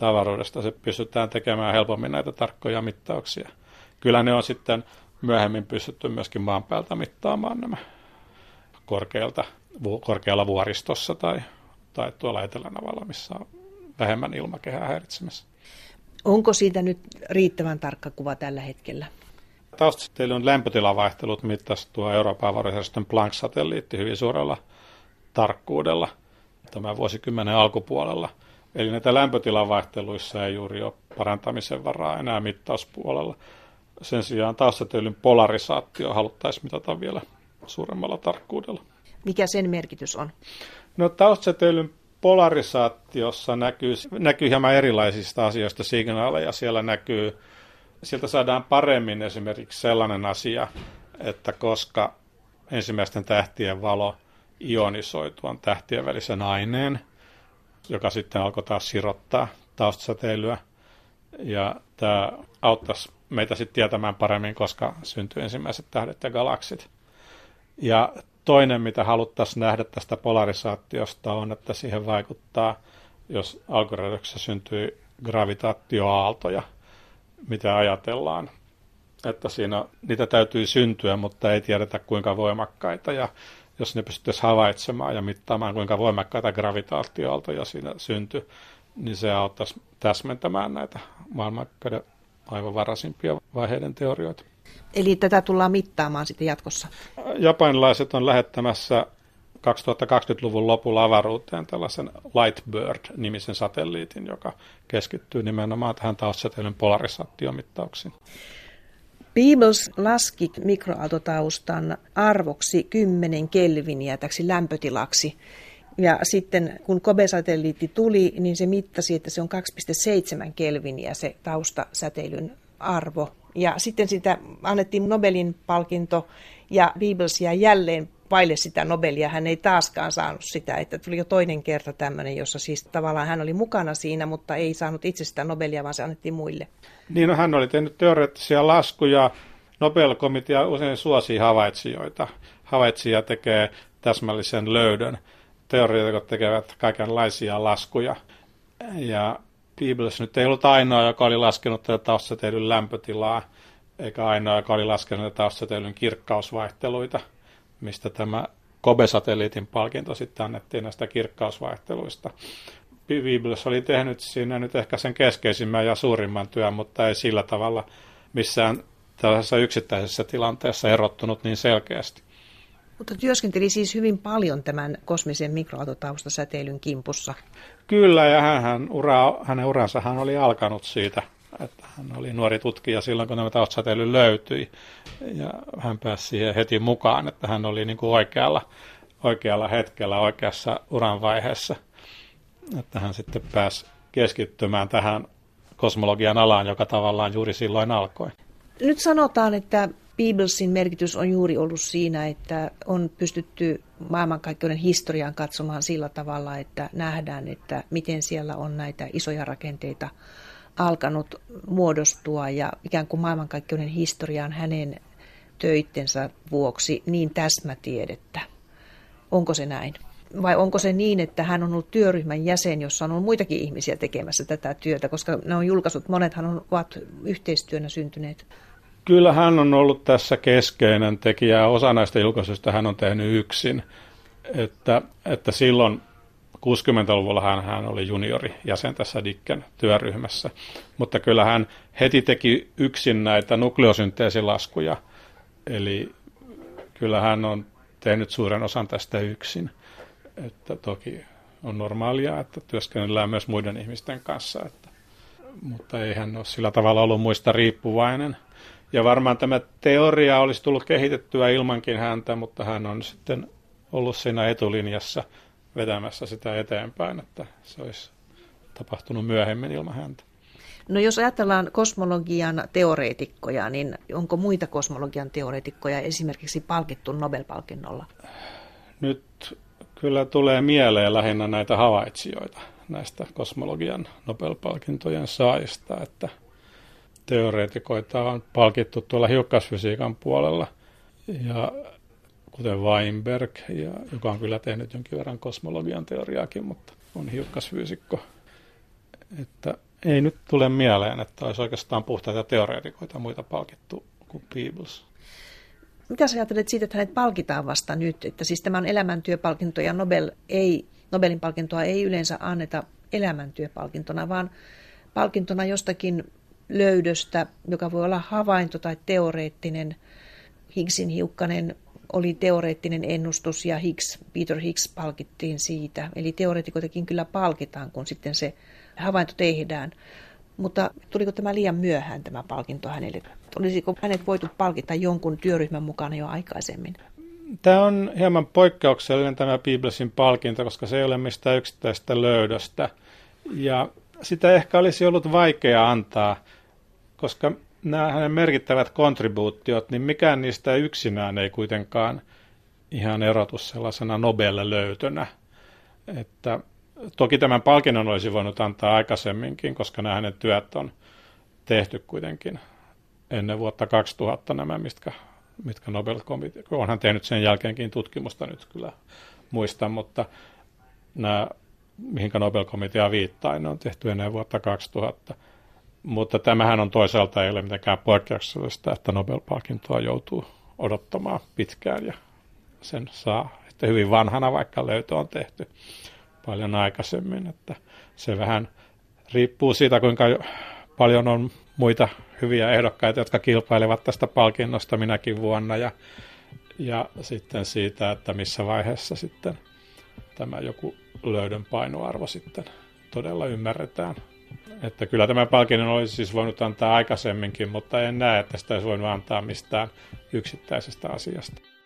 Avaruudesta se pystytään tekemään helpommin näitä tarkkoja mittauksia. Kyllä ne on sitten myöhemmin pystytty myöskin maan päältä mittaamaan nämä korkealta, korkealla vuoristossa tai, tai tuolla etelänavalla, missä on vähemmän ilmakehää häiritsemässä. Onko siitä nyt riittävän tarkka kuva tällä hetkellä? Taustasäteilyn lämpötilavaihtelut mittasi tuo Euroopan avaruusjärjestön Planck-satelliitti hyvin suurella tarkkuudella tämän vuosikymmenen alkupuolella. Eli näitä lämpötilavaihteluissa ei juuri ole parantamisen varaa enää mittauspuolella. sen sijaan taas säteilyn polarisaatio haluttaisiin mitata vielä suuremmalla tarkkuudella. Mikä sen merkitys on? No, taustasäteilyn polarisaatiossa näkyy, näkyy hieman erilaisista asioista signaaleja. Siellä näkyy, sieltä saadaan paremmin esimerkiksi sellainen asia, että koska ensimmäisten tähtien valo ionisoituvan tähtien välisen aineen, joka sitten alkoi taas sirottaa taustasäteilyä. Ja tämä auttaisi meitä sitten tietämään paremmin, koska syntyy ensimmäiset tähdet ja galaksit. Ja toinen, mitä haluttaisiin nähdä tästä polarisaatiosta, on, että siihen vaikuttaa, jos alkuräjähdyksessä syntyy gravitaatioaaltoja, mitä ajatellaan. Että siinä niitä täytyy syntyä, mutta ei tiedetä kuinka voimakkaita. Ja jos ne pystyttäisiin havaitsemaan ja mittaamaan, kuinka voimakkaita gravitaatioaaltoja siinä syntyi, niin se auttaisi täsmentämään näitä maailmankaikkeuden aivan varhaisimpia vaiheiden teorioita. Eli tätä tullaan mittaamaan sitten jatkossa? Japanilaiset on lähettämässä kaksituhattakaksikymmentäluvun lopulla avaruuteen tällaisen Lightbird-nimisen satelliitin, joka keskittyy nimenomaan tähän taustasäteilyn polarisaatiomittauksiin. Peebles laski mikroaaltotaustan arvoksi kymmenen kelviniä täksi lämpötilaksi. Ja sitten kun COBE-satelliitti tuli, niin se mittasi, että se on kaksi pilkku seitsemän kelviniä se taustasäteilyn arvo. Ja sitten sitä annettiin Nobelin palkinto ja Peebles jäi jälleen vaille sitä Nobelia. Hän ei taaskaan saanut sitä, että tuli jo toinen kerta tämmöinen, jossa siis tavallaan hän oli mukana siinä, mutta ei saanut itse sitä Nobelia, vaan se annettiin muille. Niin, no, hän oli tehnyt teoreettisia laskuja. Nobel-komitea usein suosii havaitsijoita. Havaitsija tekee täsmällisen löydön. Teoreetikot tekevät kaikenlaisia laskuja. Ja Peebles nyt ei ollut ainoa, joka oli laskenut tätä taustasäteilyn lämpötilaa, eikä ainoa, joka oli laskenut taustasäteilyn kirkkausvaihteluita, mistä tämä COBE-satelliitin palkinto sitten annettiin näistä kirkkausvaihteluista. Peebles oli tehnyt siinä nyt ehkä sen keskeisimmän ja suurimman työn, mutta ei sillä tavalla missään tällaisessa yksittäisessä tilanteessa erottunut niin selkeästi. Mutta työskenteli siis hyvin paljon tämän kosmisen mikroaaltotaustasäteilyn kimpussa. Kyllä, ja hän, ura, hänen uransa hän oli alkanut siitä, että hän oli nuori tutkija silloin, kun tämä taustasäteily löytyi. Ja hän pääsi siihen heti mukaan, että hän oli niin kuin oikealla, oikealla hetkellä, oikeassa uranvaiheessa. Että hän sitten pääsi keskittymään tähän kosmologian alaan, joka tavallaan juuri silloin alkoi. Nyt sanotaan, että Peeblesin merkitys on juuri ollut siinä, että on pystytty maailmankaikkeuden historiaan katsomaan sillä tavalla, että nähdään, että miten siellä on näitä isoja rakenteita alkanut muodostua ja ikään kuin maailmankaikkeuden historiaan hänen töittensä vuoksi niin täsmätiedettä. Onko se näin? Vai onko se niin, että hän on ollut työryhmän jäsen, jossa on ollut muitakin ihmisiä tekemässä tätä työtä, koska ne on julkaisut, monethan ovat yhteistyönä syntyneet? Kyllä hän on ollut tässä keskeinen tekijä. Osa näistä julkaisuista hän on tehnyt yksin. Että, että silloin kuusikymmentäluvulla hän, hän oli juniorijäsen tässä Dicken työryhmässä. Mutta kyllä hän heti teki yksin näitä nukleosynteesilaskuja. Eli kyllä hän on tehnyt suuren osan tästä yksin. Että toki on normaalia, että työskennellään myös muiden ihmisten kanssa. Että, mutta ei hän ole sillä tavalla ollut muista riippuvainen. Ja varmaan tämä teoria olisi tullut kehitettyä ilmankin häntä, mutta hän on sitten ollut siinä etulinjassa vetämässä sitä eteenpäin, että se olisi tapahtunut myöhemmin ilman häntä. No, jos ajatellaan kosmologian teoreetikkoja, niin onko muita kosmologian teoreetikkoja esimerkiksi palkittu Nobel-palkinnolla? Nyt kyllä tulee mieleen lähinnä näitä havaitsijoita näistä kosmologian Nobel-palkintojen saajista, että teoreetikoita on palkittu tuolla hiukkasfysiikan puolella, ja kuten Weinberg, ja, joka on kyllä tehnyt jonkin verran kosmologian teoriaakin, mutta on hiukkasfyysikko. Että ei nyt tule mieleen, että olisi oikeastaan puhtaita teoreetikoita muita palkittu kuin Peebles. Mitä sä ajattelet siitä, että hänet palkitaan vasta nyt? Että siis tämä on elämäntyöpalkinto, ja Nobel ei, Nobelin palkintoa ei yleensä anneta elämäntyöpalkintona, vaan palkintona jostakin löydöstä, joka voi olla havainto tai teoreettinen. Higgsin hiukkanen oli teoreettinen ennustus ja Higgs, Peter Higgs palkittiin siitä. Eli teoreetikoitakin kyllä palkitaan, kun sitten se havainto tehdään. Mutta tuliko tämä liian myöhään tämä palkinto hänelle? Olisiko hänet voitu palkita jonkun työryhmän mukana jo aikaisemmin? Tämä on hieman poikkeuksellinen tämä Peeblesin palkinto, koska se ei ole mistään yksittäistä löydöstä. Ja sitä ehkä olisi ollut vaikea antaa, koska nämä hänen merkittävät kontribuutiot, niin mikään niistä yksinään ei kuitenkaan ihan erotu sellaisena Nobel-löytönä. Että toki tämän palkinnon olisi voinut antaa aikaisemminkin, koska nämä hänen työt on tehty kuitenkin ennen vuotta kaksituhatta nämä, mitkä, mitkä Nobel-komitea, onhan tehnyt sen jälkeenkin tutkimusta nyt kyllä muista, mutta nämä, mihinkä Nobel-komitea viittaa, ne on tehty ennen vuotta kaksituhatta. Mutta tämähän on toisaalta ei ole mitenkään poikkeuksellista, että Nobel-palkintoa joutuu odottamaan pitkään ja sen saa sitten hyvin vanhana, vaikka löytö on tehty paljon aikaisemmin. Että se vähän riippuu siitä, kuinka paljon on muita hyviä ehdokkaita, jotka kilpailevat tästä palkinnosta minäkin vuonna ja, ja sitten siitä, että missä vaiheessa sitten tämä joku löydön painoarvo sitten todella ymmärretään. Että kyllä tämä palkinnon olisi siis voinut antaa aikaisemminkin, mutta en näe, että sitä olisi voinut antaa mistään yksittäisestä asiasta.